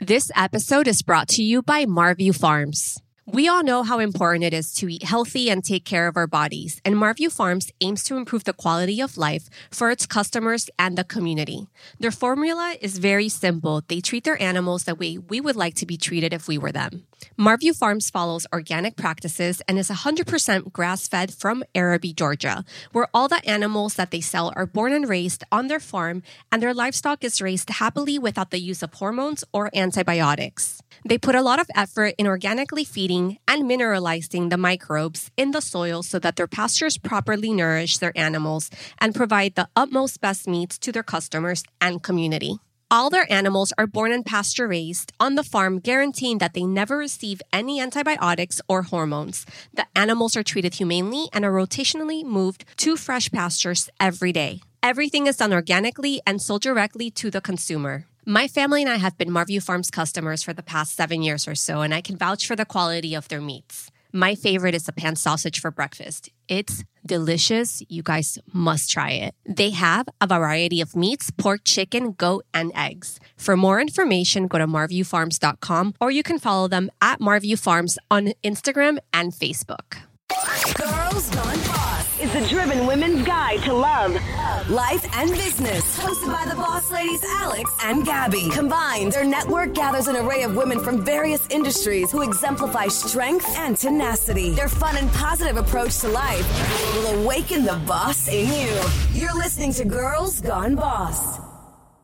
This episode is brought to you by Marview Farms. We all know how important it is to eat healthy and take care of our bodies, and Marview Farms aims to improve the quality of life for its customers and the community. Their formula is very simple. They treat their animals the way we would like to be treated if we were them. Marview Farms follows organic practices and is 100% grass-fed from Araby, Georgia, where all the animals that they sell are born and raised on their farm, and their livestock is raised happily without the use of hormones or antibiotics. They put a lot of effort in organically feeding and mineralizing the microbes in the soil so that their pastures properly nourish their animals and provide the utmost best meats to their customers and community. All their animals are born and pasture-raised on the farm, guaranteeing that they never receive any antibiotics or hormones. The animals are treated humanely and are rotationally moved to fresh pastures every day. Everything is done organically and sold directly to the consumer. My family and I have been Marview Farms customers for the past 7 years or so, and I can vouch for the quality of their meats. My favorite is a pan sausage for breakfast. It's delicious. You guys must try it. They have a variety of meats, pork, chicken, goat, and eggs. For more information, go to marviewfarms.com, or you can follow them at Marview Farms on Instagram and Facebook. Girls Gone Boss is the driven women's guide to love, life, and business. Hosted by the boss ladies Alex and Gabby. Combined, their network gathers an array of women from various industries who exemplify strength and tenacity. Their fun and positive approach to life will awaken the boss in you. You're listening to Girls Gone Boss.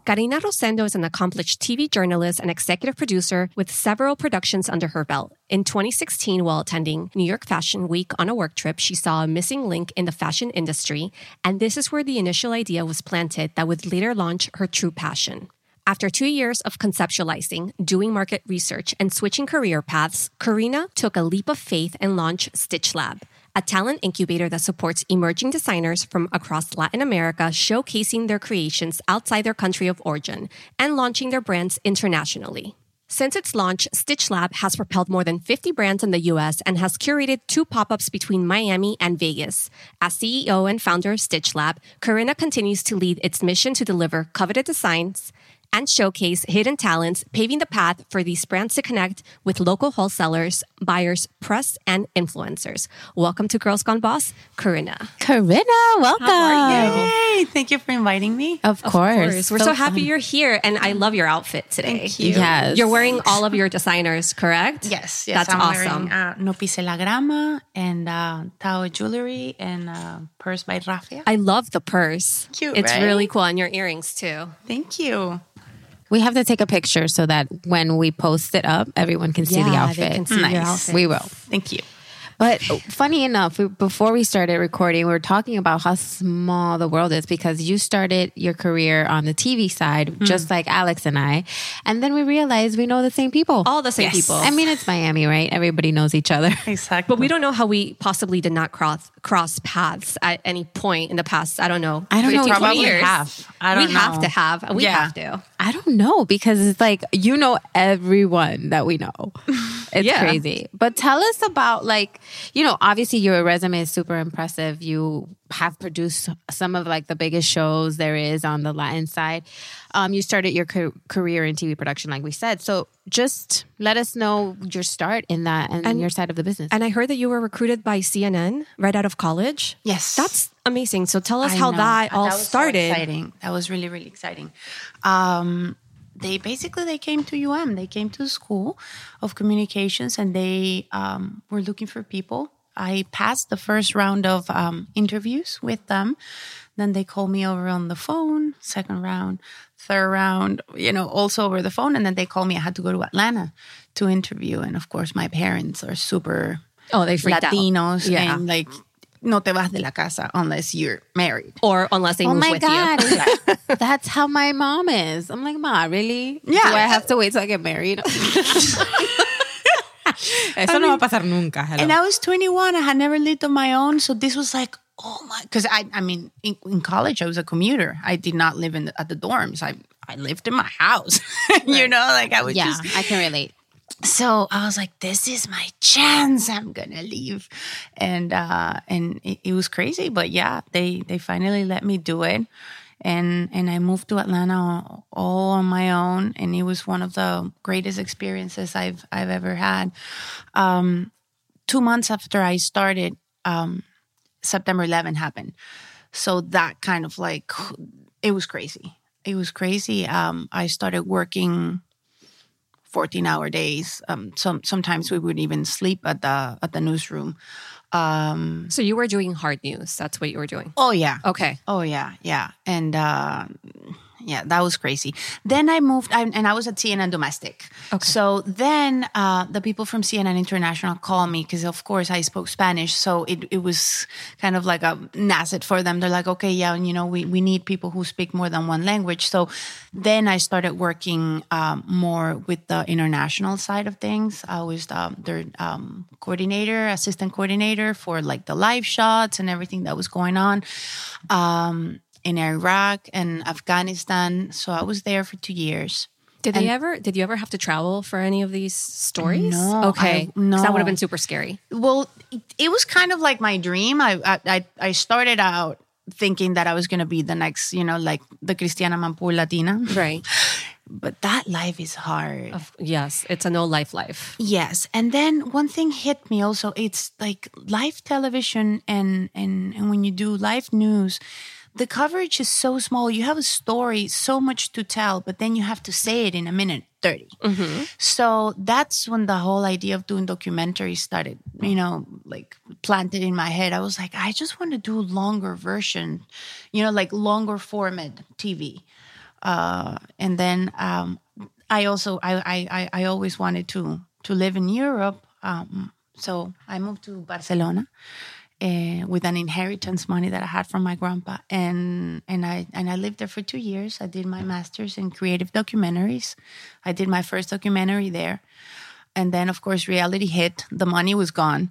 Karina Rosendo is an accomplished TV journalist and executive producer with several productions under her belt. In 2016, while attending New York Fashion Week on a work trip, she saw a missing link in the fashion industry, and this is where the initial idea was planted that would later launch her true passion. After 2 years of conceptualizing, doing market research, and switching career paths, Karina took a leap of faith and launched Stitch Lab, a talent incubator that supports emerging designers from across Latin America, showcasing their creations outside their country of origin and launching their brands internationally. Since its launch, Stitch Lab has propelled more than 50 brands in the U.S. and has curated 2 pop-ups between Miami and Vegas. As CEO and founder of Stitch Lab, Karina continues to lead its mission to deliver coveted designs and showcase hidden talents, paving the path for these brands to connect with local wholesalers, buyers, press, and influencers. Welcome to Girls Gone Boss, Karina. Karina, welcome. How are you? Yay, thank you for inviting me. Of course. We're so happy you're here, and I love your outfit today. Thank you. Yes. You're wearing all of your designers, correct? Yes. That's awesome. I'm wearing No Pise La Grama and Tao jewelry and purse by Raffia. I love the purse. Cute, it's right? Really cool. And your earrings, too. Thank you. We have to take a picture so that when we post it up, everyone can see the outfit. They can see your outfit. We will. Thank you. But funny enough, before we started recording, we were talking about how small the world is because you started your career on the TV side, just like Alex and I. And then we realized we know the same people. All the same people. I mean, it's Miami, right? Everybody knows each other. Exactly. But we don't know how we possibly did not cross paths at any point in the past. I don't know. Probably half. I don't know. We have to. I don't know because it's like, you know, everyone that we know. It's crazy. But tell us about obviously your resume is super impressive. You have produced some of the biggest shows there is on the Latin side. You started your career in TV production, like we said. So just let us know your start in that and your side of the business. And I heard that you were recruited by CNN right out of college. Yes. That's amazing. So tell us how that all started. So exciting. That was really, really exciting. They came to UM. They came to the School of Communications and they were looking for people. I passed the first round of interviews with them. Then they called me over on the phone, second round, third round, also over the phone. And then they called me. I had to go to Atlanta to interview. And of course, my parents are super they freaked Latinos out. Yeah. And no te vas de la casa unless you're married. Or unless they move with you. Oh my God. That's how my mom is. I'm like, Ma, really? Yeah. Do I have to wait till I get married? Eso no va a pasar nunca. Hello. And I was 21. I had never lived on my own. So this was because in college, I was a commuter. I did not live at the dorms. I lived in my house. Right. I was I can relate. So I was like, this is my chance. I'm going to leave. And it was crazy. But they finally let me do it. And I moved to Atlanta all on my own, and it was one of the greatest experiences I've ever had. 2 months after I started, September 11 happened. So that kind of like, it was crazy. It was crazy. I started working 14-hour days. Sometimes we wouldn't even sleep at the newsroom. So you were doing hard news. That's what you were doing. Oh, yeah. Okay. Oh, yeah. Yeah. And yeah, that was crazy. Then I moved and I was at CNN Domestic. Okay. So then the people from CNN International called me because, of course, I spoke Spanish. So it was kind of like an asset for them. They're like, okay, yeah, you know, we need people who speak more than one language. So then I started working more with the international side of things. I was their assistant coordinator for like the live shots and everything that was going on. In Iraq and Afghanistan. So I was there for 2 years. Did you ever have to travel for any of these stories? No. Okay. No. Because that would have been super scary. Well, it was kind of like my dream. I started out thinking that I was going to be the next, you know, like the Cristiana Mampur Latina. Right. But that life is hard. Yes. It's a no-life life. Yes. And then one thing hit me also. It's like live television and when you do live news, the coverage is so small. You have a story, so much to tell, but then you have to say it in a minute 30. Mm-hmm. So that's when the whole idea of doing documentaries started, you know, like planted in my head. I was like, I just want to do longer version, you know, like longer format TV. And then I always wanted to live in Europe. So I moved to Barcelona. With an inheritance money that I had from my grandpa, and I lived there for 2 years. I did my master's in creative documentaries. I did my first documentary there, and then of course reality hit. The money was gone.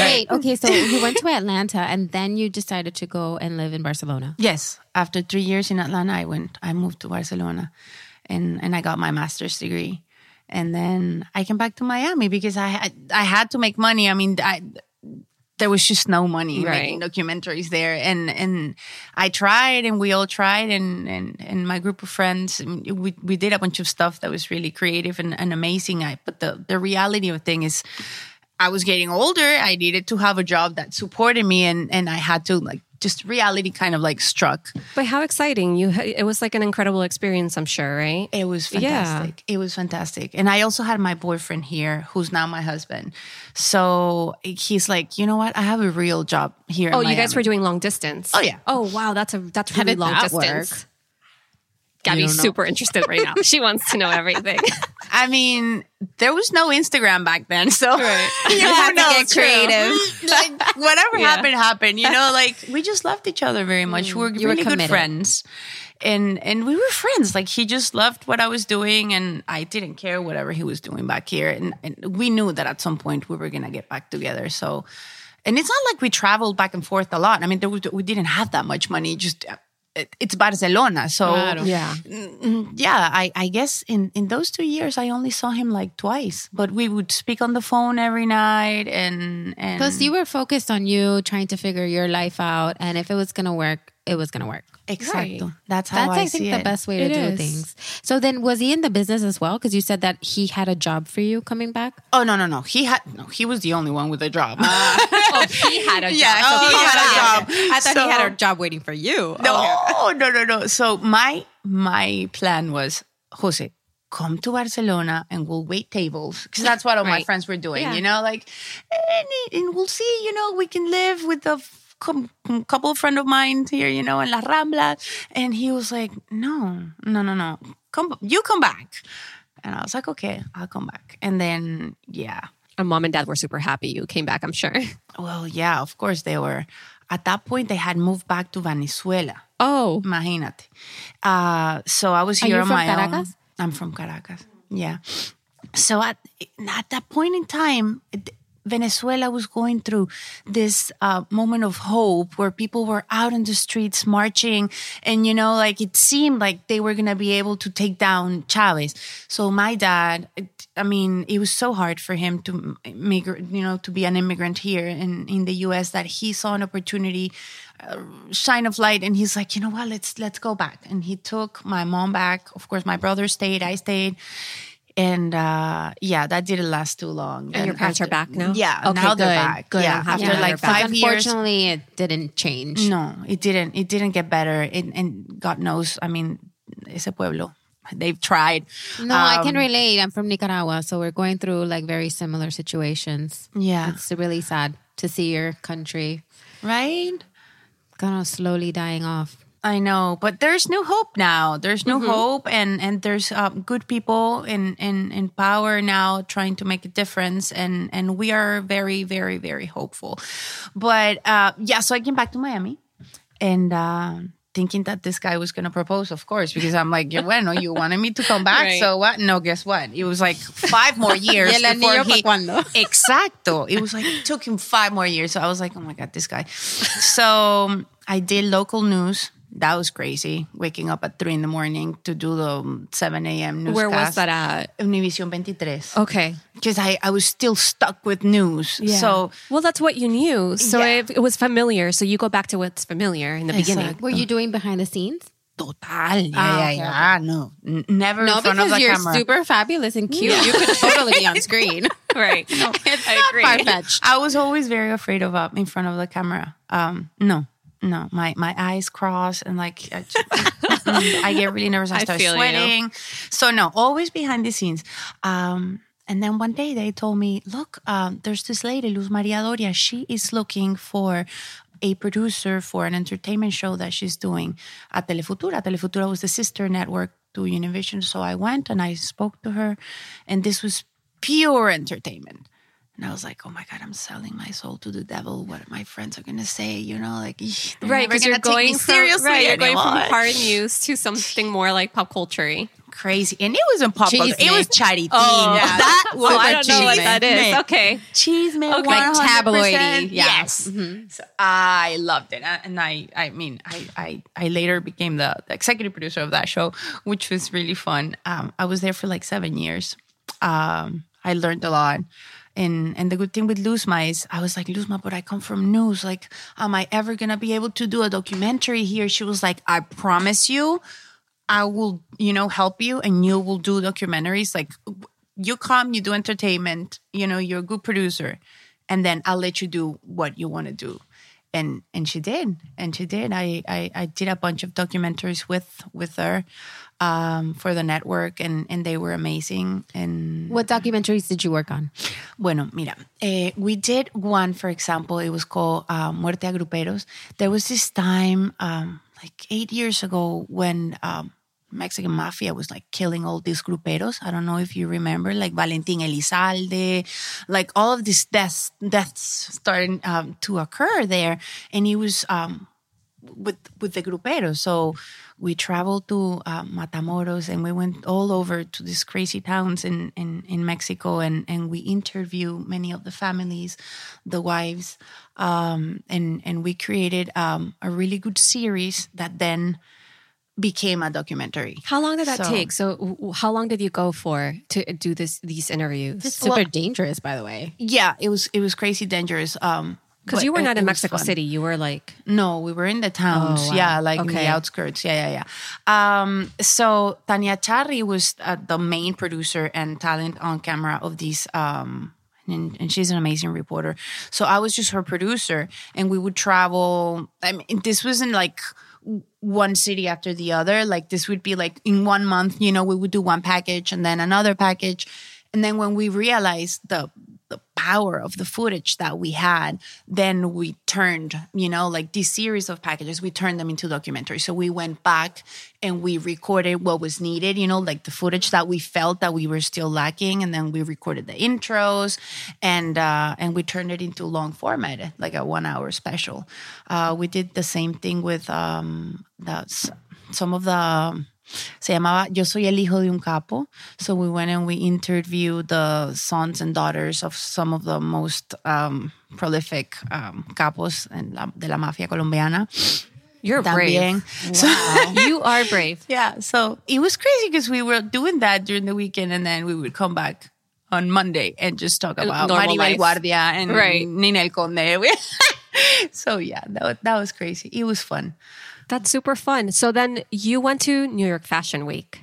Wait, okay, so you went to Atlanta, and then you decided to go and live in Barcelona. Yes, after 3 years in Atlanta, I moved to Barcelona, and I got my master's degree, and then I came back to Miami because I had to make money. I mean, there was just no money making documentaries there. And I tried and we all tried. And my group of friends, we did a bunch of stuff that was really creative and amazing. But the reality of the thing is I was getting older. I needed to have a job that supported me. And I had to like, just reality kind of like struck. But how exciting. It was like an incredible experience, I'm sure, right? It was fantastic. Yeah. It was fantastic. And I also had my boyfriend here, who's now my husband. So he's like, you know what? I have a real job here in Miami. You guys were doing long distance. Oh, yeah. Oh, wow. That's really long distance. Work? Gabby's super interested right now. She wants to know everything. I mean, there was no Instagram back then, so right. You had to get creative. Like whatever happened. You know, like we just loved each other very much. We were really good friends, and we were friends. Like he just loved what I was doing, and I didn't care whatever he was doing back here. And we knew that at some point we were gonna get back together. So, and it's not like we traveled back and forth a lot. I mean, we didn't have that much money. Just. It's Barcelona, so I guess in those 2 years I only saw him like twice, but we would speak on the phone every night, and because you were focused on you trying to figure your life out, and if it was gonna work, it was gonna work. Exactly. Right. That's, I think, the best way to do things. So then, was he in the business as well? Because you said that he had a job for you coming back. Oh no! He was the only one with a job. He had a job. Yeah, he had a job. I thought he had a job waiting for you. No. So my plan was, Jose, come to Barcelona and we'll wait tables. Because that's what all my friends were doing. Yeah. You know, like, and we'll see. You know, we can live with the couple friend of mine here, you know, in La Rambla. And he was like, no. You come back. And I was like, okay, I'll come back. And then, and mom and dad were super happy you came back, I'm sure. Well, yeah, of course they were. At that point, they had moved back to Venezuela. Oh. Imagínate. So I was here on my own. Are you from Caracas? I'm from Caracas, yeah. So at that point in time, Venezuela was going through this moment of hope where people were out in the streets marching, and you know, like it seemed like they were going to be able to take down Chávez. So my dad, it was so hard for him to be an immigrant here in the U.S. that he saw an opportunity shine of light. And he's like, you know what, let's go back. And he took my mom back. Of course, my brother stayed, I stayed. And yeah, that didn't last too long. And your parents are back now? Yeah, okay, now they're back. Good. Yeah, after like 5 years. Unfortunately, it didn't change. No, it didn't. It didn't get better. And God knows, I mean, ese pueblo, they've tried. No, I can relate. I'm from Nicaragua, so we're going through like very similar situations. Yeah. It's really sad to see your country. Right? Kind of slowly dying off. I know, but there's new hope now. There's new hope, and there's good people in power now trying to make a difference, and we are very, very, very hopeful. But yeah, so I came back to Miami, and thinking that this guy was going to propose, of course, because I'm like, bueno, you wanted me to come back, right. So what? No, guess what? It was like 5 more years before he... Exacto. It was like, it took him 5 more years. So I was like, oh my God, this guy. So I did local news. That was crazy, waking up at 3 in the morning to do the 7 a.m. newscast. Where was that at? Univision 23. Okay. Because I was still stuck with news. Yeah. So, well, that's what you knew. So yeah. It was familiar. So you go back to what's familiar in the beginning. Were you doing behind the scenes? Total. Yeah. No. Never in front of the camera. No, because you're super fabulous and cute. Yeah. You could totally be on screen. Right. No, it's I agree. Far-fetched. I was always very afraid of up in front of the camera. No, my eyes cross and like I get really nervous. I start sweating. You. So no, always behind the scenes. And then one day they told me, look, there's this lady, Luz Maria Doria. She is looking for a producer for an entertainment show that she's doing at Telefutura. Telefutura was the sister network to Univision. So I went and I spoke to her, and this was pure entertainment. And I was like, oh my God, I'm selling my soul to the devil. What my friends are going to say, you know, like, right, because you're going seriously. Right, you're going from hard news to something more like pop culture-y. Crazy. And it wasn't pop culture. It was Chari-Tea. Oh, yeah. That was I don't know what that is. Okay. Cheese made 100%. Like tabloidy. Yes. Mm-hmm. So I loved it. And I mean, I later became the executive producer of that show, which was really fun. I was there for like 7 years. I learned a lot. And the good thing with Luzma is I was like, Luzma, but I come from news. Like, am I ever going to be able to do a documentary here? She was like, I promise you, I will, you know, help you and you will do documentaries. Like, you come, you do entertainment, you know, you're a good producer. And then I'll let you do what you want to do. And she did. And she did. I did a bunch of documentaries with her for the network, and they were amazing. And what documentaries did you work on? Bueno, mira, we did one, for example, it was called Muerte a Gruperos. There was this time, like 8 years ago, when Mexican mafia was like killing all these gruperos. I don't know if you remember, like Valentín Elizalde, like all of these deaths starting to occur there. And he was with the gruperos. So we traveled to Matamoros, and we went all over to these crazy towns in Mexico, and we interviewed many of the families, the wives, and we created a really good series that then became a documentary. How long did that take? So how long did you go for to do these interviews? It's super dangerous, by the way. Yeah, it was crazy dangerous. Because you were not in Mexico City. You were like... No, we were in the towns. Oh, wow. Yeah, like in the outskirts. Yeah. So Tania Charri was the main producer and talent on camera of these... And she's an amazing reporter. So I was just her producer, and we would travel. I mean, this wasn't like... one city after the other. Like, this would be like in 1 month, you know, we would do one package and then another package. And then when we realized the power of the footage that we had, then we turned, you know, like this series of packages, we turned them into documentaries. So we went back and we recorded what was needed, you know, like the footage that we felt that we were still lacking. And then we recorded the intros and we turned it into long format, like a 1 hour special. We did the same thing with some of the... Se llamaba Yo soy el hijo de un capo. So we went and we interviewed the sons and daughters of some of the most prolific capos de la mafia colombiana. You're también. Brave. Wow. You are brave. Yeah. So it was crazy because we were doing that during the weekend, and then we would come back on Monday and just talk about Maribel Guardia and Ninel Conde. So yeah, that was crazy. It was fun. That's super fun. So then you went to New York Fashion Week.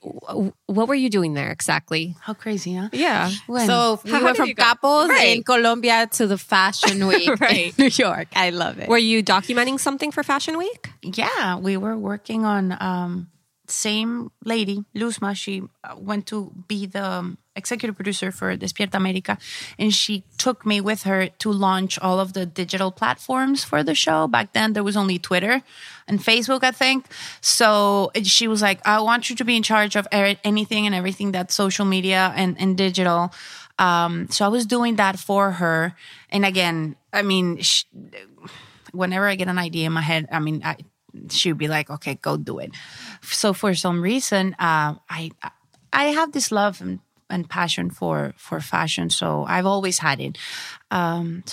What were you doing there exactly? How crazy, huh? Yeah. When? So we went from Capos in Colombia to the Fashion Week in New York. I love it. Were you documenting something for Fashion Week? Yeah, we were working on same lady, Luzma. She went to be the executive producer for Despierta América, and she took me with her to launch all of the digital platforms for the show. Back then, there was only Twitter and Facebook, I think. So she was like, I want you to be in charge of anything and everything that's social media and digital. So I was doing that for her. And again, I mean, whenever I get an idea in my head, I mean, she'd be like, okay, go do it. So for some reason, I have this love and passion for fashion. So I've always had it. So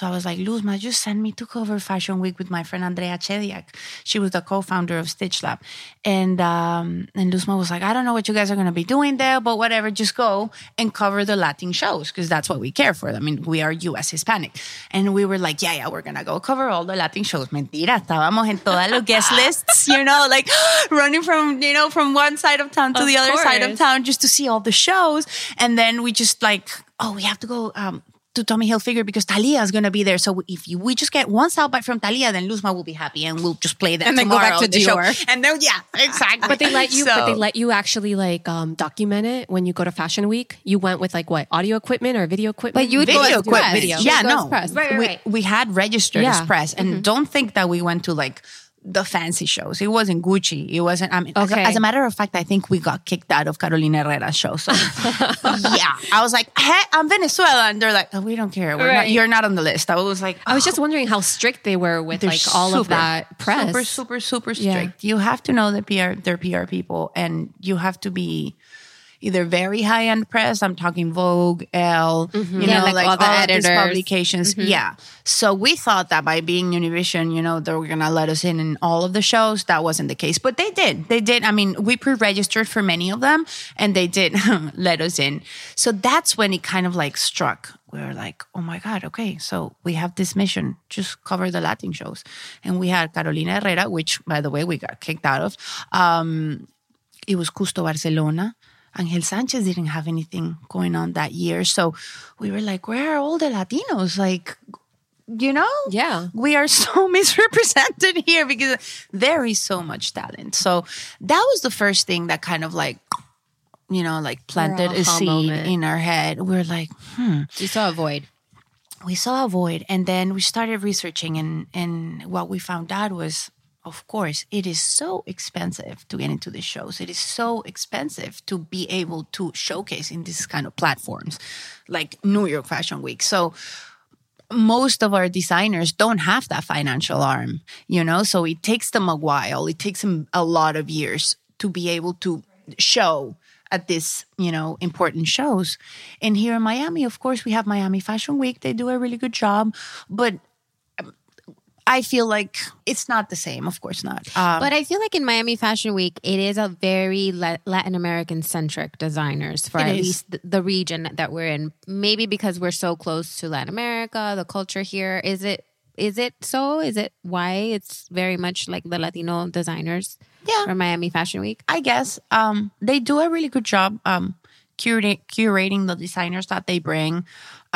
I was like, Luzma, just send me to cover Fashion Week with my friend Andrea Chediak. She was the co-founder of Stitch Lab. And Luzma was like, I don't know what you guys are going to be doing there, but whatever, just go and cover the Latin shows because that's what we care for. I mean, we are U.S. Hispanic. And we were like, yeah, we're going to go cover all the Latin shows. Mentira, estábamos en todas los guest lists, you know, like running from one side of town to the other side of town just to see all the shows. And then we just like, we have to go to Tommy Hilfiger because Talia is going to be there. So if we just get one sound bite from Talia, then Luzma will be happy and we'll just play that. And then go back to Dior. And then yeah, exactly. But they let you. So, but they let you actually like document it when you go to Fashion Week. You went with like what, audio equipment or video equipment? But you would go as press. Video. Yeah, no, press. Right. We had registered as press, and don't think that we went to like the fancy shows. It wasn't Gucci. It wasn't, I mean, as a matter of fact, I think we got kicked out of Carolina Herrera's show. So yeah, I was like, hey, I'm Venezuela. And they're like, oh, we don't care. We're not, you're not on the list. I was like, I was just wondering how strict they were with like all of that press. Super strict. Yeah. You have to know their PR people, and you have to be either very high-end press. I'm talking Vogue, Elle, like all of these publications. Mm-hmm. Yeah. So we thought that by being Univision, they were going to let us in all of the shows. That wasn't the case. But they did. They did. I mean, we pre-registered for many of them, and they did let us in. So that's when it kind of like struck. We were like, oh my God, okay, so we have this mission, just cover the Latin shows. And we had Carolina Herrera, which, by the way, we got kicked out of. It was Custo Barcelona. Angel Sanchez didn't have anything going on that year. So we were like, where are all the Latinos? Like, yeah, we are so misrepresented here because there is so much talent. So that was the first thing that kind of like, planted a seed in our head. We're like, You saw a void. We saw a void. And then we started researching, and what we found out was, of course, it is so expensive to get into the shows. It is so expensive to be able to showcase in these kind of platforms like New York Fashion Week. So most of our designers don't have that financial arm, so it takes them a while. It takes them a lot of years to be able to show at these, important shows. And here in Miami, of course, we have Miami Fashion Week. They do a really good job, but I feel like it's not the same. Of course not. But I feel like in Miami Fashion Week, it is a very Latin American-centric designers for at least the region that we're in. Maybe because we're so close to Latin America, the culture here. Is it so? Is it why it's very much like the Latino designers for Miami Fashion Week? I guess. They do a really good job curating the designers that they bring.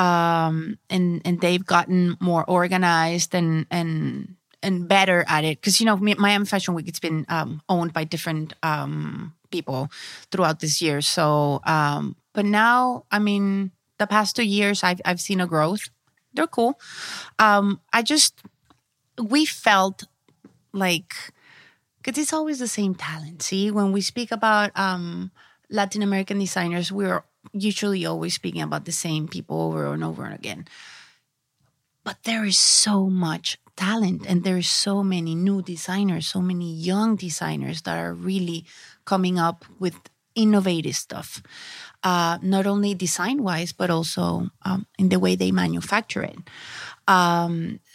And they've gotten more organized and better at it. Because, Miami Fashion Week, it's been owned by different people throughout this year. So, but now, I mean, the past 2 years, I've seen a growth. They're cool. We felt like, because it's always the same talent. See, when we speak about Latin American designers, we're usually always speaking about the same people over and over again. But there is so much talent, and there is so many new designers, so many young designers that are really coming up with innovative stuff. Not only design-wise, but also in the way they manufacture it.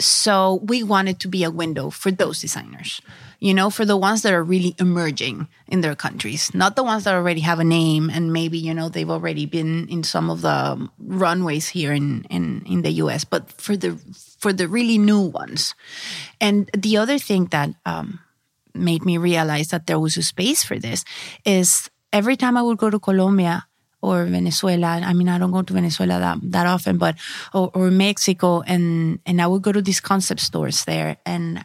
So we wanted to be a window for those designers, you know, for the ones that are really emerging in their countries, not the ones that already have a name and maybe, you know, they've already been in some of the runways here in the US, but for the really new ones. And the other thing that made me realize that there was a space for this is every time I would go to Colombia or Venezuela. I mean, I don't go to Venezuela that often, but or Mexico, and I would go to these concept stores there and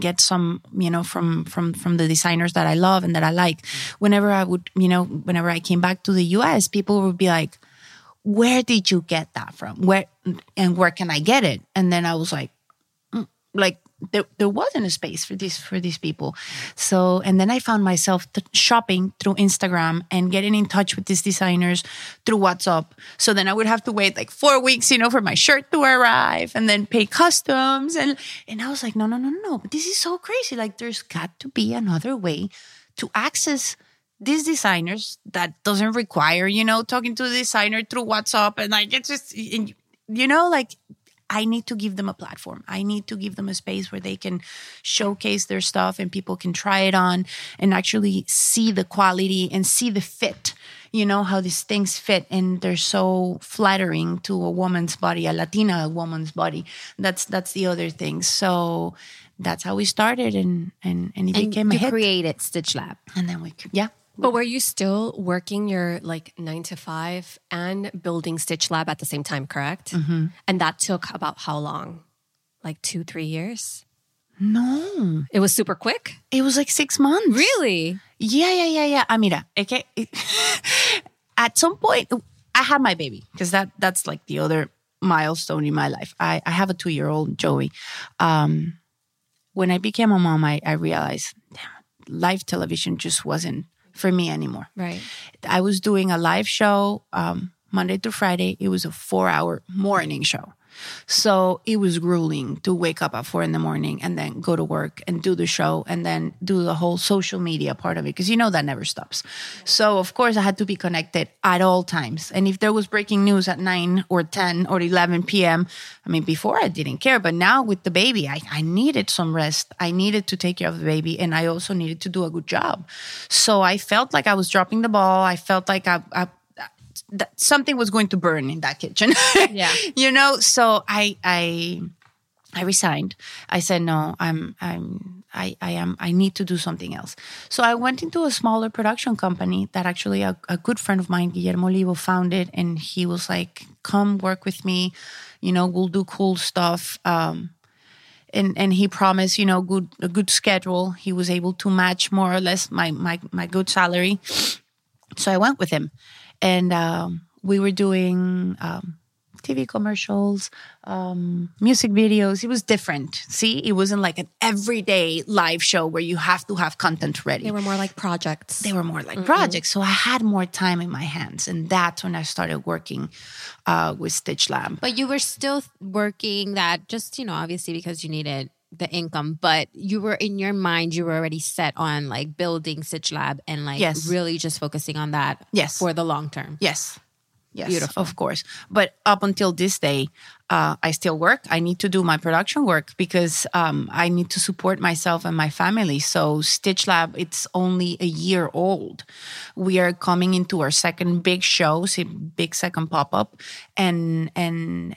get some, you know, from the designers that I love and that I like. Whenever I came back to the US, people would be like, "Where did you get that from? Where can I get it?" And then I was like. There wasn't a space for these people. So, and then I found myself shopping through Instagram and getting in touch with these designers through WhatsApp. So then I would have to wait like 4 weeks, you know, for my shirt to arrive and then pay customs. And I was like, no. But this is so crazy. Like, there's got to be another way to access these designers that doesn't require, you know, talking to the designer through WhatsApp. And I just, you know, like, I need to give them a platform. I need to give them a space where they can showcase their stuff and people can try it on and actually see the quality and see the fit, you know, how these things fit. And they're so flattering to a woman's body, a Latina woman's body. That's the other thing. So that's how we started and it became a hit. And you created Stitch Lab. And then we, yeah. But were you still working your like 9 to 5 and building Stitch Lab at the same time, correct? Mm-hmm. And that took about how long? Like 2-3 years? No. It was super quick? It was like 6 months. Really? Yeah. Mira, okay. At some point, I had my baby because that's like the other milestone in my life. I have a 2-year-old, Joey. When I became a mom, I realized, damn, live television just wasn't for me anymore. Right. I was doing a live show Monday through Friday. It was a 4-hour morning show. So it was grueling to wake up at 4 a.m. and then go to work and do the show and then do the whole social media part of it. Because you know that never stops. So of course I had to be connected at all times. And if there was breaking news at 9 or 10 or 11 p.m., I mean, before I didn't care. But now with the baby, I needed some rest. I needed to take care of the baby. And I also needed to do a good job. So I felt like I was dropping the ball. I felt like that something was going to burn in that kitchen. Yeah. You know, so I resigned. I said, no, I need to do something else. So I went into a smaller production company that actually a good friend of mine, Guillermo Olivo, founded. And he was like, come work with me. You know, we'll do cool stuff. And he promised, you know, a good schedule. He was able to match more or less my good salary. So I went with him. And we were doing TV commercials, music videos. It was different. See, it wasn't like an everyday live show where you have to have content ready. They were more like projects. So I had more time in my hands. And that's when I started working with Stitch Lab. But you were still working that just, you know, obviously because you needed the income, but you were in your mind, you were already set on like building Stitch Lab and like really just focusing on that for the long term. Yes. Beautiful. Of course. But up until this day, I still work. I need to do my production work because I need to support myself and my family. So Stitch Lab, it's only a year old. We are coming into our second big show, big second pop-up. And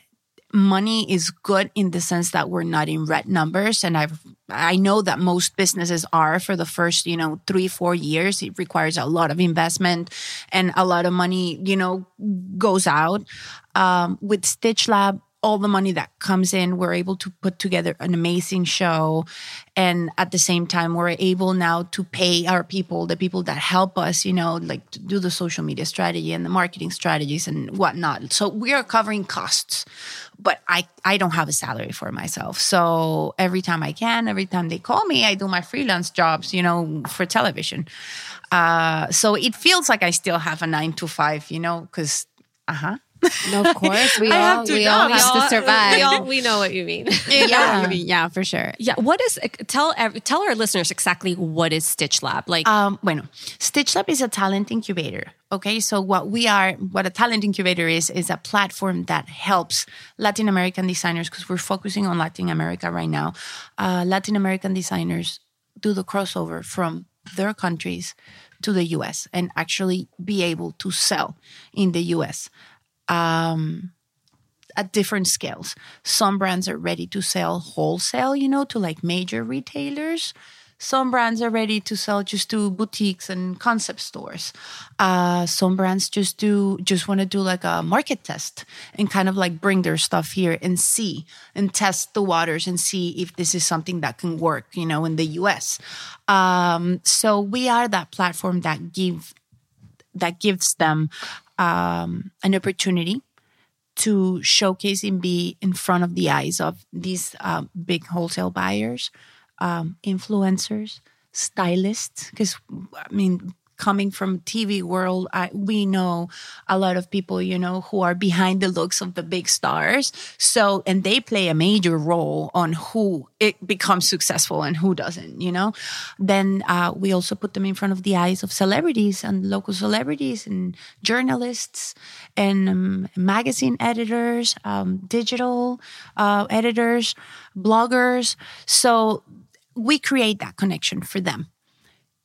money is good in the sense that we're not in red numbers. And I know that most businesses are for the first, you know, 3-4 years. It requires a lot of investment and a lot of money, you know, goes out. With Stitch Lab, all the money that comes in, we're able to put together an amazing show. And at the same time, we're able now to pay our people, the people that help us, you know, like to do the social media strategy and the marketing strategies and whatnot. So we are covering costs. But I don't have a salary for myself. So every time I can, every time they call me, I do my freelance jobs, you know, for television. So it feels like I still have a 9 to 5, you know, because No, of course. We all have to survive. We know what you mean. Yeah, for sure. Yeah. Tell our listeners exactly what is Stitch Lab. Stitch Lab is a talent incubator. Okay, so what a talent incubator is a platform that helps Latin American designers, because we're focusing on Latin America right now. Latin American designers do the crossover from their countries to the U.S. and actually be able to sell in the U.S. At different scales. Some brands are ready to sell wholesale, to major retailers. Some brands are ready to sell just to boutiques and concept stores. Some brands just want to do a market test and kind of bring their stuff here and see and test the waters and see if this is something that can work, in the US. So we are that platform that gives them an opportunity to showcase and be in front of the eyes of these big wholesale buyers, influencers, stylists, because coming from TV world, we know a lot of people, who are behind the looks of the big stars. So, and they play a major role on who it becomes successful and who doesn't, Then we also put them in front of the eyes of celebrities and local celebrities and journalists and magazine editors, digital editors, bloggers. So we create that connection for them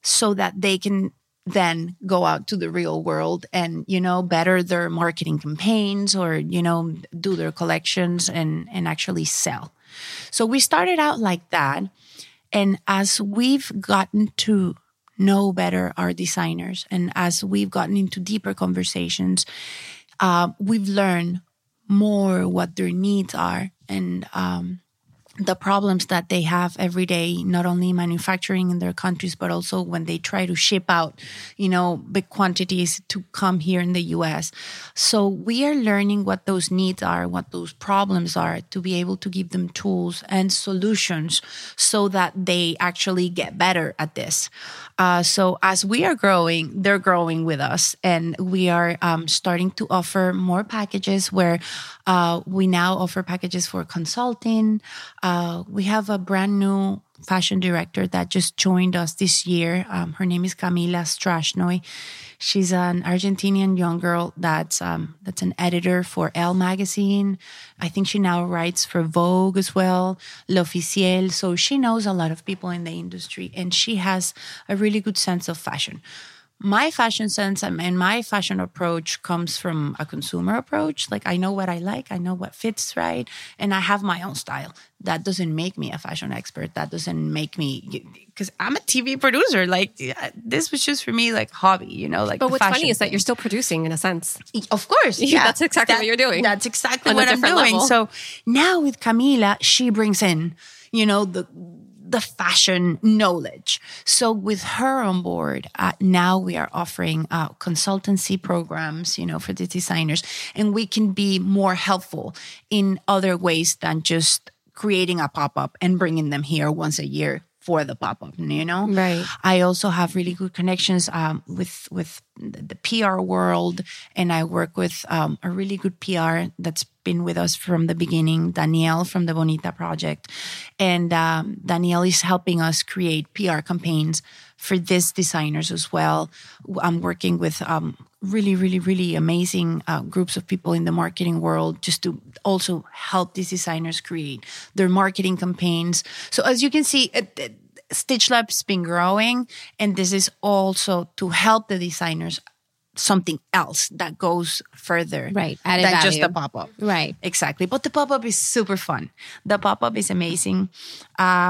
so that they can then go out to the real world and, better their marketing campaigns or, do their collections and actually sell. So we started out like that. And as we've gotten to know better our designers and as we've gotten into deeper conversations, we've learned more what their needs are and the problems that they have every day, not only manufacturing in their countries, but also when they try to ship out, big quantities to come here in the U.S. So we are learning what those needs are, what those problems are, to be able to give them tools and solutions so that they actually get better at this. So as we are growing, they're growing with us, and we are starting to offer more packages where we now offer packages for consulting. We have a brand new fashion director that just joined us this year. Her name is Camila Strashnoy. She's an Argentinian young girl that's an editor for Elle magazine. I think she now writes for Vogue as well, L'Officiel. So she knows a lot of people in the industry, and she has a really good sense of fashion. My fashion sense and my fashion approach comes from a consumer approach. I know what I like, I know what fits right, and I have my own style. That doesn't make me a fashion expert. That doesn't make me, because I'm a TV producer. This was just for me, hobby, But what's funny is that you're still producing in a sense. Of course. Yeah. That's exactly what you're doing. That's exactly what I'm doing. Level. So now with Camila, she brings in, the fashion knowledge. So with her on board, now we are offering consultancy programs, for the designers, and we can be more helpful in other ways than just creating a pop-up and bringing them here once a year for the pop-up, Right. I also have really good connections with the PR world, and I work with a really good PR that's been with us from the beginning, Danielle from the Bonita Project. And Danielle is helping us create PR campaigns for these designers as well. I'm working with really, really, really amazing groups of people in the marketing world just to also help these designers create their marketing campaigns. So as you can see, Stitch Lab's been growing, and this is also to help the designers something else that goes further, right? Added than value. Just the pop-up. Right. Exactly. But the pop-up is super fun. The pop-up is amazing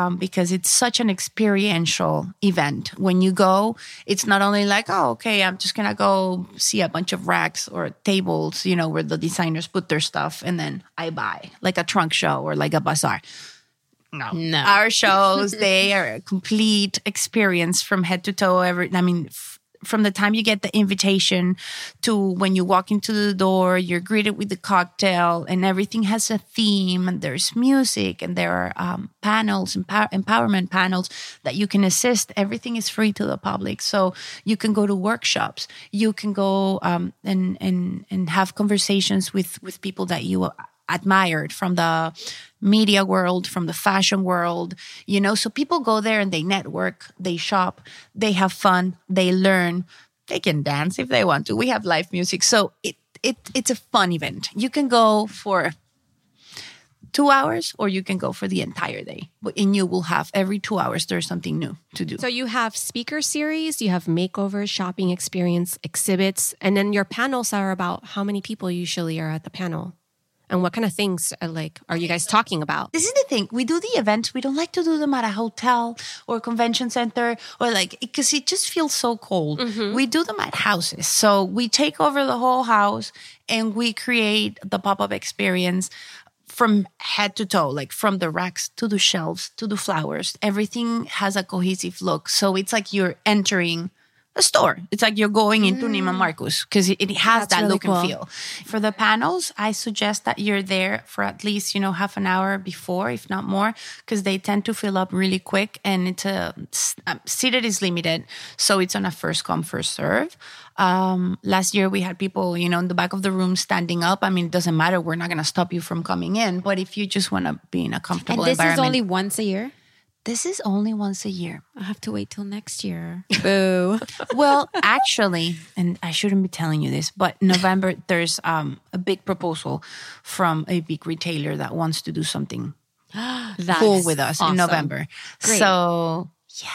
because it's such an experiential event. When you go, it's not only I'm just going to go see a bunch of racks or tables, where the designers put their stuff and then I buy, like a trunk show or like a bazaar. No. Our shows, they are a complete experience from head to toe. from the time you get the invitation to when you walk into the door, you're greeted with the cocktail, and everything has a theme, and there's music, and there are panels, empowerment panels that you can assist. Everything is free to the public. So you can go to workshops. You can go and have conversations with people that you admired from the media world, from the fashion world, you know. So people go there and they network, they shop, they have fun, they learn, they can dance if they want to. We have live music. So it's a fun event. You can go for 2 hours or you can go for the entire day. And you will have every 2 hours, there's something new to do. So you have speaker series, you have makeovers, shopping experience, exhibits, and then your panels are about how many people usually are at the panel. And what kind of things are you guys talking about? This is the thing. We do the events. We don't like to do them at a hotel or convention center or because it just feels so cold. Mm-hmm. We do them at houses. So we take over the whole house and we create the pop-up experience from head to toe, from the racks to the shelves to the flowers. Everything has a cohesive look. So it's like you're entering a store. It's like you're going into Neiman Marcus because it has that really look and feel. For the panels, I suggest that you're there for at least, half an hour before, if not more, because they tend to fill up really quick, and it's seated is limited. So it's on a first come, first serve. Last year we had people, in the back of the room standing up. I mean, it doesn't matter. We're not going to stop you from coming in. But if you just want to be in a comfortable environment. And this is only once a year? This is only once a year. I have to wait till next year. Boo. Well, actually, and I shouldn't be telling you this, but November, there's a big proposal from a big retailer that wants to do something cool with us awesome. In November. Great. So, yeah.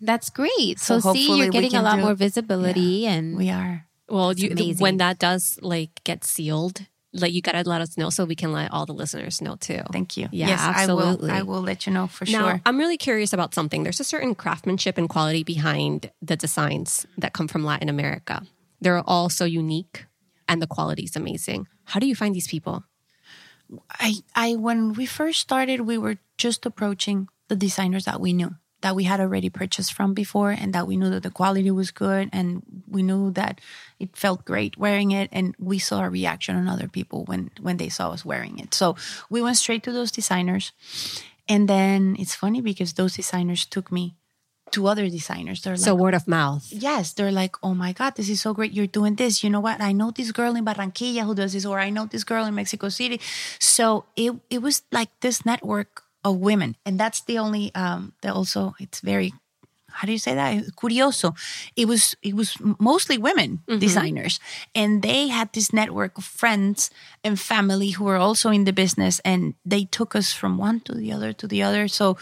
That's great. So see, you're getting a lot more visibility. Yeah, and we are. Well, when that does get sealed, you got to let us know so we can let all the listeners know too. Thank you. Yeah, yes, absolutely. I will let you know for sure. Now, I'm really curious about something. There's a certain craftsmanship and quality behind the designs that come from Latin America. They're all so unique and the quality is amazing. How do you find these people? When we first started, we were just approaching the designers that we knew, that we had already purchased from before, and that we knew that the quality was good, and we knew that it felt great wearing it, and we saw a reaction on other people when they saw us wearing it. So we went straight to those designers, and then it's funny because those designers took me to other designers. So word of mouth. Yes, they're like, oh my God, this is so great. You're doing this. You know what? I know this girl in Barranquilla who does this, or I know this girl in Mexico City. So it was like this network of women. And that's the only, it's very, how do you say that? Curioso. It was mostly women designers, and they had this network of friends and family who were also in the business, and they took us from one to the other to the other. So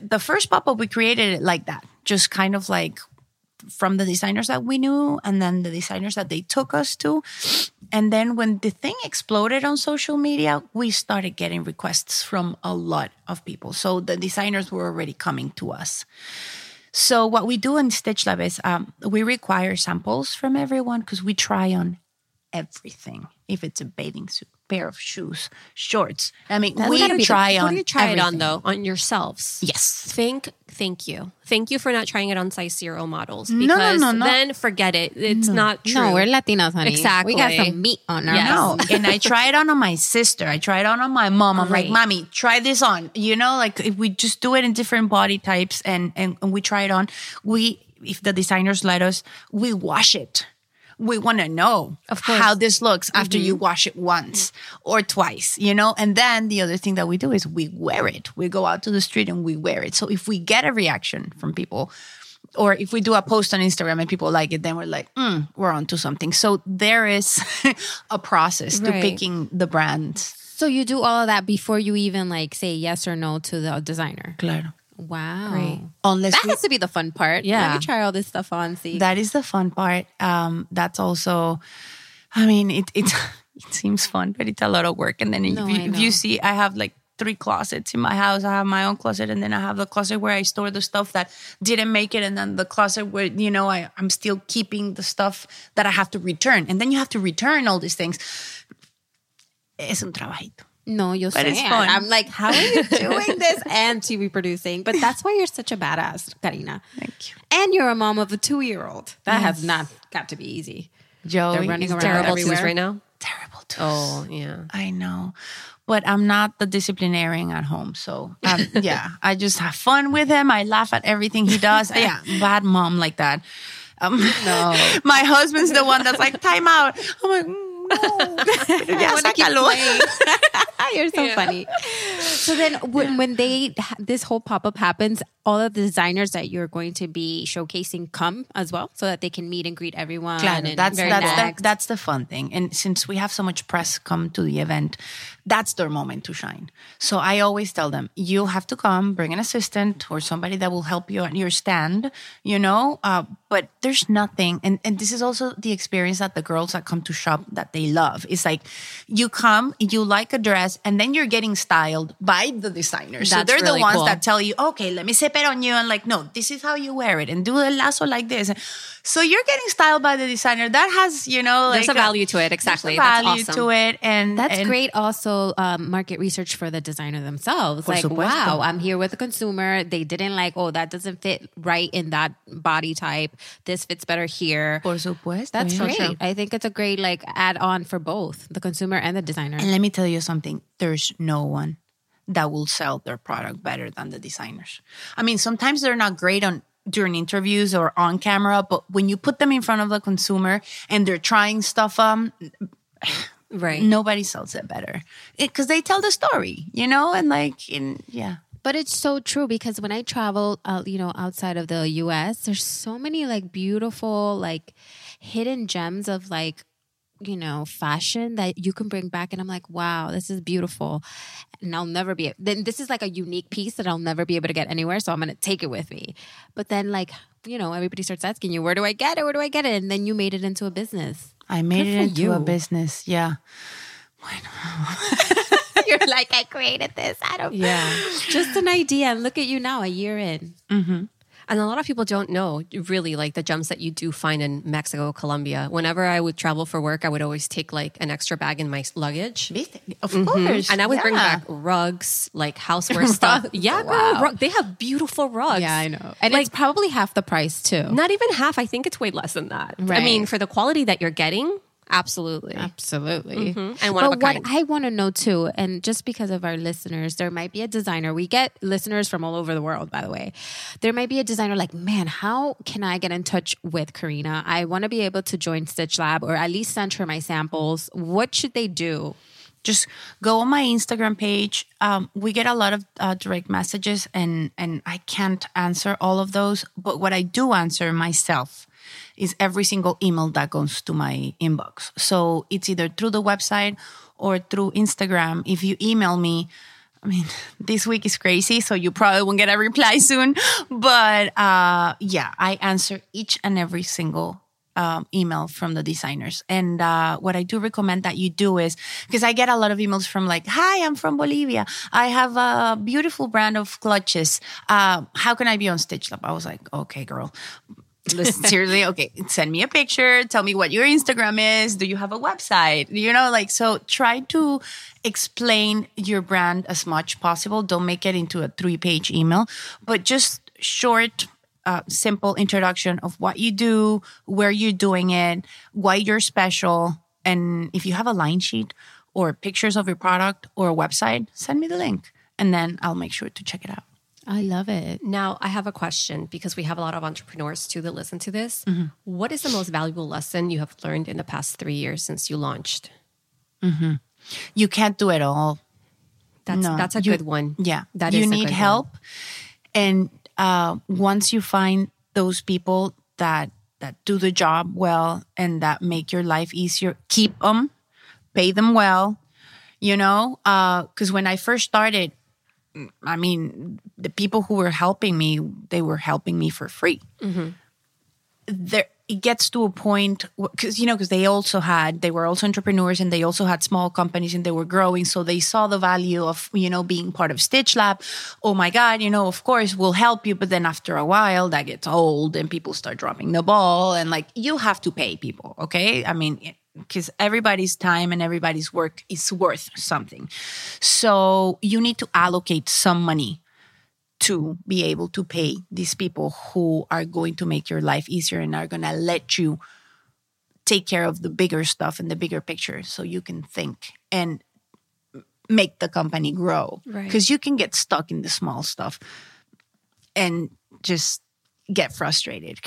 the first pop-up, we created it like that, just kind of from the designers that we knew, and then the designers that they took us to. And then when the thing exploded on social media, we started getting requests from a lot of people. So the designers were already coming to us. So what we do in Stitch Lab is we require samples from everyone because we try on everything. If it's a bathing suit, pair of shoes, shorts. I mean, what do you try everything. It on though? On yourselves? Yes. Thank you. Thank you for not trying it on size zero models. Because no. Then forget it. It's not true. No, we're Latinos, honey. Exactly. We got some meat on our mouth. And I tried it on my sister. I tried it on my mom. I'm like, mommy, try this on. If we just do it in different body types and we try it on. If the designers let us, we wash it. We want to know how this looks after you wash it once or twice, And then the other thing that we do is we wear it. We go out to the street and we wear it. So if we get a reaction from people, or if we do a post on Instagram and people like it, then we're like, we're onto something. So there is a process to picking the brand. So you do all of that before you even say yes or no to the designer. Claro. Wow. Right. That has to be the fun part. Yeah. Let me try all this stuff on, see. That is the fun part. That's also, it seems fun, but it's a lot of work. And then if you see, I have 3 closets in my house. I have my own closet, and then I have the closet where I store the stuff that didn't make it, and then the closet where, I'm still keeping the stuff that I have to return. And then you have to return all these things. Es un trabajito. No, you'll but say I'm like, how are you doing this and TV producing? But that's why you're such a badass, Karina. Thank you. And you're a mom of a 2-year-old. That has not got to be easy. Joe, they're running around terrible twos right now. Terrible twos. Oh, yeah. I know. But I'm not the disciplinarian at home. So, yeah, I just have fun with him. I laugh at everything he does. Yeah, bad mom like that. No. My husband's the one that's like, time out. I'm like, no. You're so funny. So then when they this whole pop-up happens, all of the designers that you're going to be showcasing come as well so that they can meet and greet everyone. Claro, and that's the fun thing. And since we have so much press come to the event, that's their moment to shine. So I always tell them, you have to come, bring an assistant or somebody that will help you at your stand, you know, but there's nothing. And this is also the experience that the girls that come to shop that they love. It's like you come, you like a dress, and then you're getting styled by the designers. So they're really the ones that tell you, okay, let me sip it on you. And like, no, this is how you wear it. And do a lasso like this. So you're getting styled by the designer. That has, you know, like there's a value to it. Exactly. There's a value to it. And that's great also. Market research for the designer themselves. Like, wow, I'm here with a consumer. They didn't like, oh, that doesn't fit right in that body type. This fits better here. Por supuesto. That's great. True. I think it's a great like add-on for both the consumer and the designer. And let me tell you something. There's no one that will sell their product better than the designers. I mean, sometimes they're not great on during interviews or on camera, but when you put them in front of the consumer and they're trying stuff, right. Nobody sells it better because they tell the story, you know, and like, yeah. But it's so true because when I travel, you know, outside of the U.S., there's so many like beautiful, like hidden gems of like, you know, fashion that you can bring back. And I'm like, wow, this is beautiful. And I'll never be, then this is like a unique piece that I'll never be able to get anywhere. So I'm going to take it with me. But then like, you know, everybody starts asking you, where do I get it? Where do I get it? And then you made it into a business. I made it into a business. Yeah. Bueno. You're like, I created this. I don't know. Yeah. Just an idea. And look at you now, a year in. Mm-hmm. And a lot of people don't know really like the gems that you do find in Mexico, Colombia. Whenever I would travel for work, I would always take like an extra bag in my luggage. Of course. Mm-hmm. And I would bring back rugs, like houseware stuff. Yeah, wow. Girl, they have beautiful rugs. Yeah, I know. And like, it's probably half the price too. Not even half. I think it's way less than that. Right. I mean, for the quality that you're getting... Absolutely. Mm-hmm. And one of a kind. But what I want to know too, and just because of our listeners, there might be a designer. We get listeners from all over the world, by the way. There might be a designer like, man, how can I get in touch with Karina? I want to be able to join Stitch Lab or at least send her my samples. What should they do? Just go on my Instagram page. We get a lot of direct messages and I can't answer all of those. But what I do answer myself is every single email that goes to my inbox. So it's either through the website or through Instagram. If you email me, I mean, this week is crazy, so you probably won't get a reply soon. But yeah, I answer each and every single email from the designers. And what I do recommend that you do is, because I get a lot of emails from like, hi, I'm from Bolivia. I have a beautiful brand of clutches. How can I be on Stitch Lab? I was like, okay, girl. Listen, seriously, okay, send me a picture, tell me what your Instagram is, do you have a website? You know, like, so try to explain your brand as much possible. Don't make it into a 3-page email, but just short, simple introduction of what you do, where you're doing it, why you're special. And if you have a line sheet or pictures of your product or a website, send me the link and then I'll make sure to check it out. I love it. Now, I have a question because we have a lot of entrepreneurs too that listen to this. Mm-hmm. What is the most valuable lesson you have learned in the past 3 years since you launched? Mm-hmm. You can't do it all. That's a good one. Yeah. That you need help. One. And once you find those people that do the job well and that make your life easier, keep them, pay them well, you know? Because when I first started, I mean, the people who were helping me, they were helping me for free. Mm-hmm. It gets to a point because, you know, because they were also entrepreneurs and they also had small companies and they were growing. So they saw the value of, you know, being part of Stitch Lab. Oh my God, you know, of course we'll help you. But then after a while that gets old and people start dropping the ball and like, you have to pay people. Okay. I mean, because everybody's time and everybody's work is worth something. So you need to allocate some money to be able to pay these people who are going to make your life easier and are going to let you take care of the bigger stuff and the bigger picture, so you can think and make the company grow. Because you can get stuck in the small stuff and just get frustrated.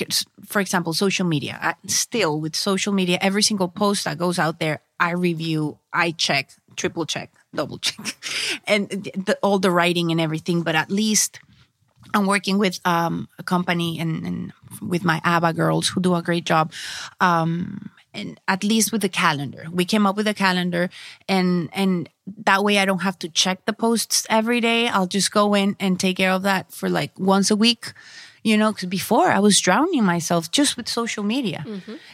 For example, social media. Still, with social media, every single post that goes out there, I review, I check, triple check, double check, and all the writing and everything. But at least I'm working with a company and with my ABBA girls who do a great job. And at least with the calendar, we came up with a calendar, and that way I don't have to check the posts every day. I'll just go in and take care of that for like once a week. You know, because before I was drowning myself just with social media,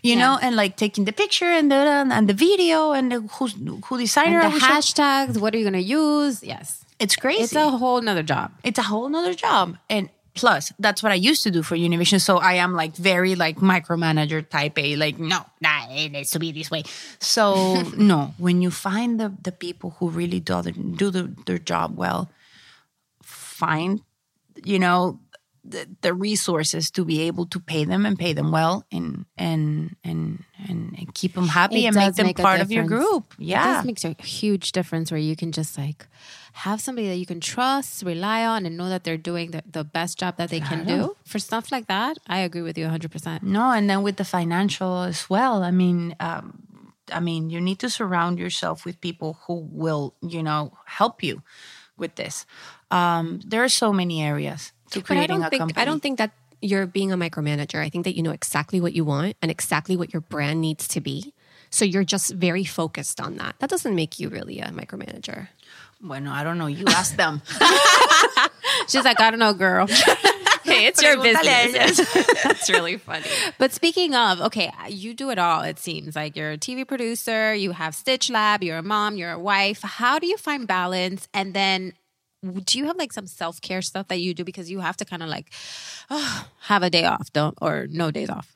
you know, and like taking the picture and the video and the who decided the hashtags. What are you going to use? Yes. It's crazy. It's a whole nother job. And plus, that's what I used to do for Univision. So I am like very like micromanager type A, like, no, nah, it needs to be this way. So no, when you find the people who really do their job well, find, you know, the resources to be able to pay them and pay them well and keep them happy and make them part of your group. Yeah. It makes a huge difference where you can just like have somebody that you can trust, rely on, and know that they're doing the best job that they can do. For stuff like that, I agree with you 100%. No, and then with the financial as well. I mean, you need to surround yourself with people who will, you know, help you with this. There are so many areas. I don't think that you're being a micromanager. I think that you know exactly what you want and exactly what your brand needs to be. So you're just very focused on that. That doesn't make you really a micromanager. Bueno, I don't know. You ask them. She's like, I don't know, girl. Hey, it's your business. That's really funny. But speaking of, okay, you do it all, it seems. Like you're a TV producer, you have Stitch Lab, you're a mom, you're a wife. How do you find balance? And then do you have like some self-care stuff that you do? Because you have to kind of like have a day off, or no days off.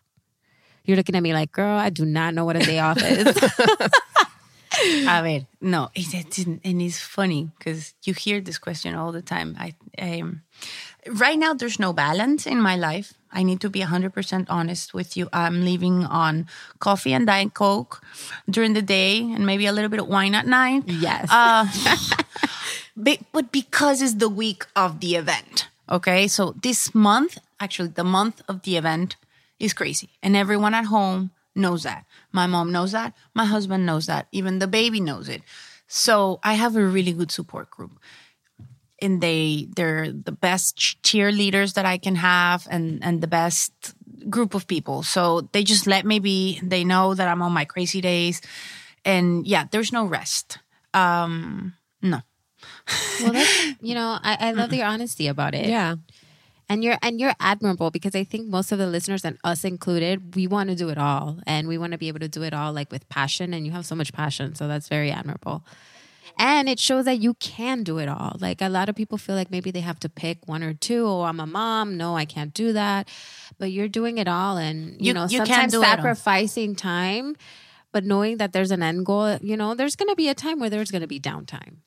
You're looking at me like, girl, I do not know what a day off is. I mean, no, and it's funny because you hear this question all the time. Right now, there's no balance in my life. I need to be 100% honest with you. I'm living on coffee and Diet Coke during the day and maybe a little bit of wine at night. Yes. But because it's the week of the event, okay? So this month, actually the month of the event is crazy. And everyone at home knows that. My mom knows that. My husband knows that. Even the baby knows it. So I have a really good support group. And they're the best cheerleaders that I can have and the best group of people. So they just let me be. They know that I'm on my crazy days. And yeah, there's no rest. No. Well, that's, you know, I love your honesty about it. Yeah. And you're admirable, because I think most of the listeners, and us included, we want to do it all. And we want to be able to do it all like with passion. And you have so much passion. So that's very admirable. And it shows that you can do it all. Like a lot of people feel like maybe they have to pick one or two. Oh, I'm a mom. No, I can't do that. But you're doing it all. And, you know, sometimes sacrificing time. But knowing that there's an end goal, you know, there's going to be a time where there's going to be downtime.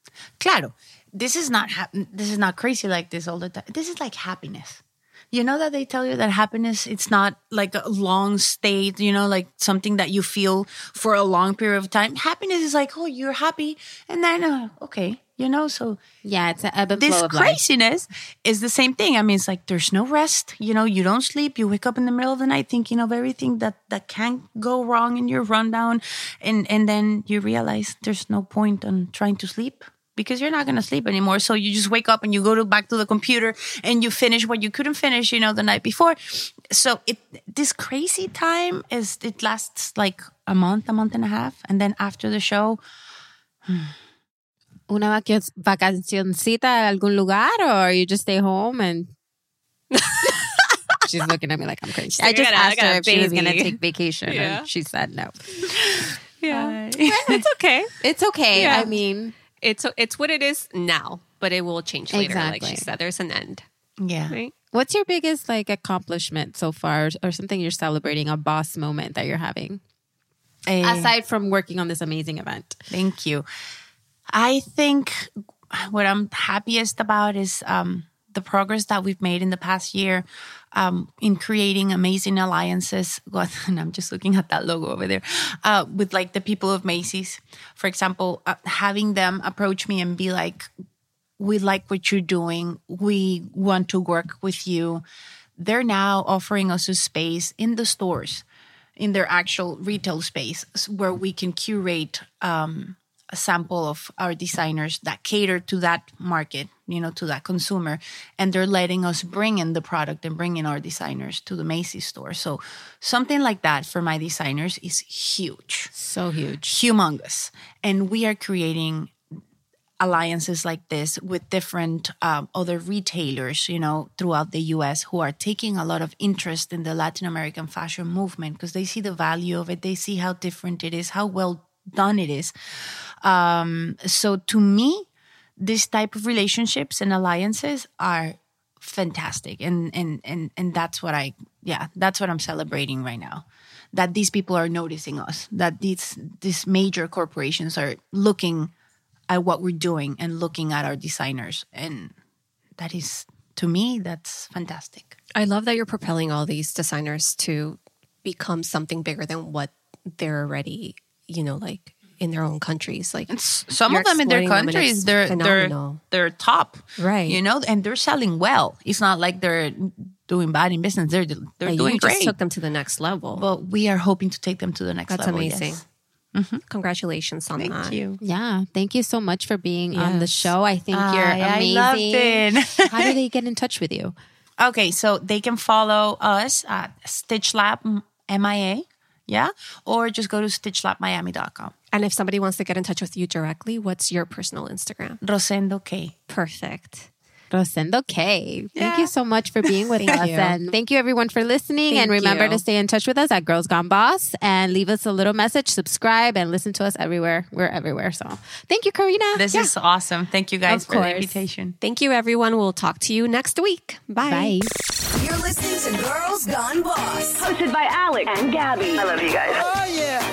Claro. This is not crazy like this all the time. This is like happiness. You know that they tell you that happiness, it's not like a long state, you know, like something that you feel for a long period of time. Happiness is like, oh, you're happy. And then, okay, you know, so. Yeah, it's an ebb and flow of life. This craziness is the same thing. I mean, it's like there's no rest. You know, you don't sleep. You wake up in the middle of the night thinking of everything that can go wrong in your rundown. And then you realize there's no point in trying to sleep, because you're not going to sleep anymore. So you just wake up and you go back to the computer and you finish what you couldn't finish, you know, the night before. So this crazy time, it lasts like a month and a half. And then after the show... Una vacacioncita a algún lugar, or you just stay home and... She's looking at me like I'm crazy. I just asked her if she was going to take vacation and she said no. Yeah. It's okay. It's okay. Yeah. I mean... It's what it is now, but it will change later. Exactly. Like she said, there's an end. Yeah. Right? What's your biggest like accomplishment so far, or something you're celebrating, a boss moment that you're having? aside from working on this amazing event? Thank you. I think what I'm happiest about is the progress that we've made in the past year in creating amazing alliances. God, and I'm just looking at that logo over there with like the people of Macy's. For example, having them approach me and be like, we like what you're doing. We want to work with you. They're now offering us a space in the stores, in their actual retail space where we can curate a sample of our designers that cater to that market, you know, to that consumer. And they're letting us bring in the product and bring in our designers to the Macy's store. So something like that for my designers is huge. So huge. Humongous. And we are creating alliances like this with different other retailers, you know, throughout the U.S. who are taking a lot of interest in the Latin American fashion movement because they see the value of it. They see how different it is, how well done it is. So to me, this type of relationships and alliances are fantastic. And that's what that's what I'm celebrating right now. That these people are noticing us, that these major corporations are looking at what we're doing and looking at our designers. And that is, to me, that's fantastic. I love that you're propelling all these designers to become something bigger than what they're already, you know, like in their own countries. Like some of them in their countries, they're top, right? You know, and they're selling well. It's not like they're doing bad in business. They're doing great. You just took them to the next level. But we are hoping to take them to the next level. That's amazing. Yes. Mm-hmm. Congratulations on that. Thank you. Yeah. Thank you so much for being on the show. I think you're amazing. I loved it. How do they get in touch with you? Okay. So they can follow us at Stitch Lab MIA. Yeah. Or just go to stitchlabmiami.com. And if somebody wants to get in touch with you directly, what's your personal Instagram? Rosendo K. Perfect. Rosendo K. Thank you so much for being with us. And thank you everyone for listening. And remember to stay in touch with us at Girls Gone Boss and leave us a little message, subscribe, and listen to us everywhere. We're everywhere. So thank you, Karina. This is awesome. Thank you guys for the invitation. Thank you, everyone. We'll talk to you next week. Bye. You're listening to Girls Gone Boss, hosted by Alex and Gabby. I love you guys. Oh, yeah.